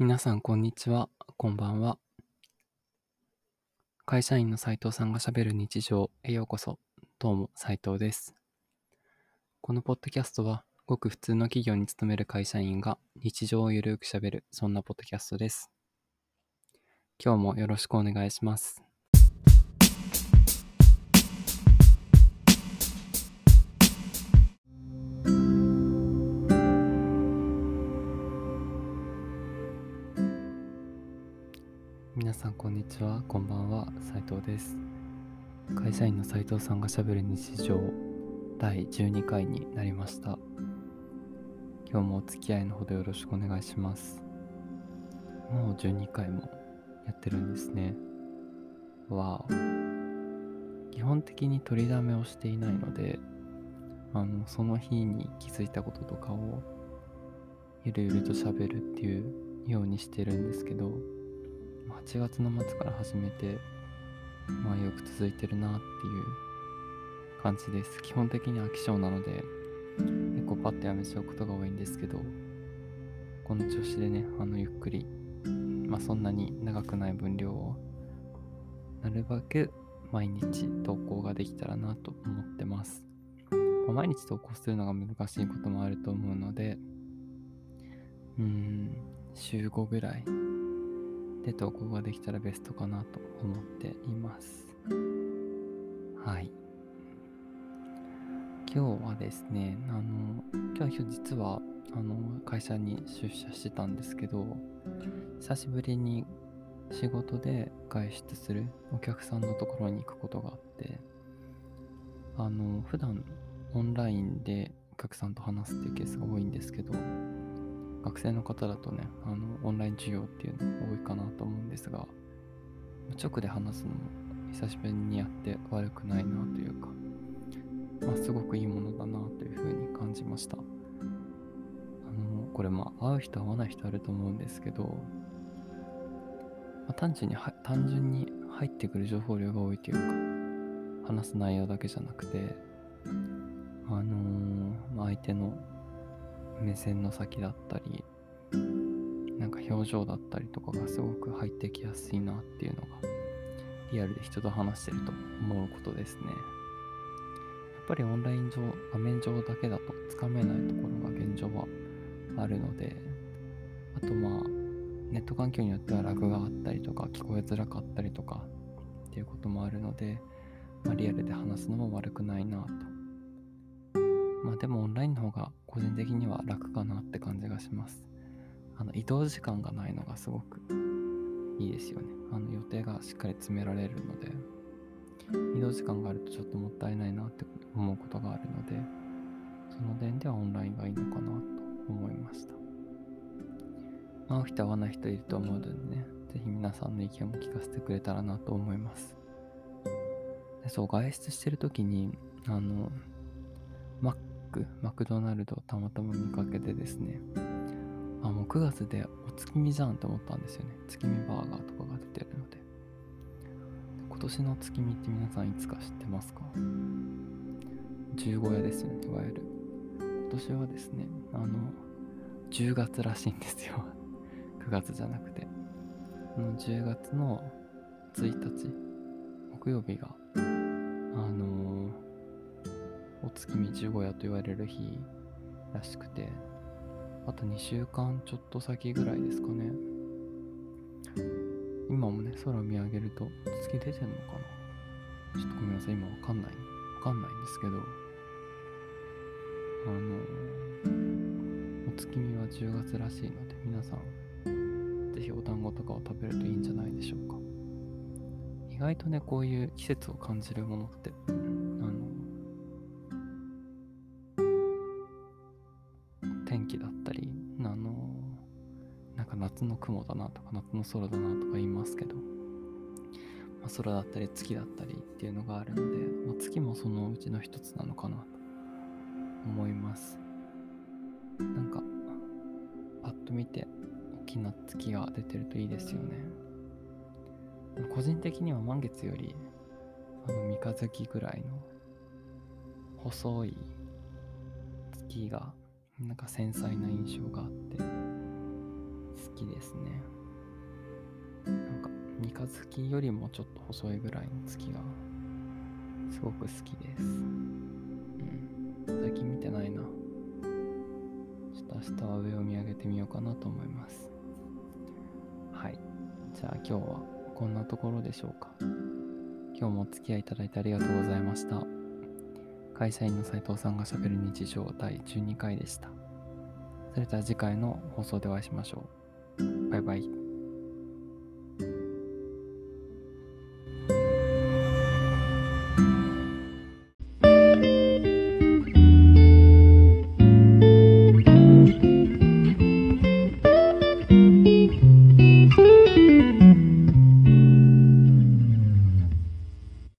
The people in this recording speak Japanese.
皆さんこんにちは、こんばんは。会社員の斉藤さんがしゃべる日常へようこそ。どうも斉藤です。このポッドキャストはごく普通の企業に勤める会社員が日常をゆるくしゃべる、そんなポッドキャストです。今日もよろしくお願いします。皆さんこんにちは、こんばんは、斉藤です。会社員の斉藤さんがしゃべる日常第12回になりました。今日もお付き合いのほどよろしくお願いします。もう12回もやってるんですね。わお。基本的に取りだめをしていないので、その日に気づいたこととかをゆるゆるとしゃべるっていうようにしてるんですけど、8月の末から始めて、よく続いてるなっていう感じです。基本的に飽き性なので結構パッとやめちゃうことが多いんですけど、この調子でね、ゆっくり、そんなに長くない分量をなるべく毎日投稿ができたらなと思ってます。毎日投稿するのが難しいこともあると思うので、週5ぐらいで投稿ができたらベストかなと思っています。はい。今日はですね、今日実は会社に出社してたんですけど、久しぶりに仕事で外出するお客さんのところに行くことがあって、普段オンラインでお客さんと話すっていうケースが多いんですけど、学生の方だとね、オンライン授業っていうのが多いかなと思うんですが、直で話すのも久しぶりにやって悪くないなというか、すごくいいものだなというふうに感じました。これ会う人会わない人あると思うんですけど、単純に入ってくる情報量が多いというか、話す内容だけじゃなくて、相手の目線の先だったり、表情だったりとかがすごく入ってきやすいなっていうのがリアルで人と話してると思うことですね。やっぱりオンライン上、画面上だけだとつかめないところが現状はあるので、あとネット環境によってはラグがあったりとか聞こえづらかったりとかっていうこともあるので、リアルで話すのも悪くないなと。でもオンラインの方が個人的には楽かなって感じがします。移動時間がないのがすごくいいですよね。予定がしっかり詰められるので、移動時間があるとちょっともったいないなって思うことがあるので、その点ではオンラインがいいのかなと思いました。会う人会わない人いると思うのでね、ぜひ皆さんの意見も聞かせてくれたらなと思います。で、そう、外出してる時にマクドナルドをたまたま見かけてですね、もう9月でお月見じゃんと思ったんですよね。月見バーガーとかが出てるので。今年の月見って皆さんいつか知ってますか？十五夜ですよね、いわゆる。今年はですね、10月らしいんですよ。9月じゃなくて。10月の1日、木曜日が、お月見十五夜と言われる日らしくて、あと2週間ちょっと先ぐらいですかね。今もね、空を見上げると月出てんのかな、ちょっとごめんなさい、今わかんないんですけど、お月見は10月らしいので、皆さんぜひお団子とかを食べるといいんじゃないでしょうか。意外とね、こういう季節を感じるものって夏の雲だなとか夏の空だなとか言いますけど、空だったり月だったりっていうのがあるので、月もそのうちの一つなのかなと思います。パッと見て大きな月が出てるといいですよね。個人的には満月より三日月ぐらいの細い月が繊細な印象があって、好きですね。なんか三日月よりもちょっと細いぐらいの月がすごく好きです。最近見てないな。ちょっと明日は上を見上げてみようかなと思います。はい。じゃあ今日はこんなところでしょうか。今日もお付き合いいただいてありがとうございました。会社員の斉藤さんがしゃべる日常第12回でした。それでは次回の放送でお会いしましょう。バイバイ。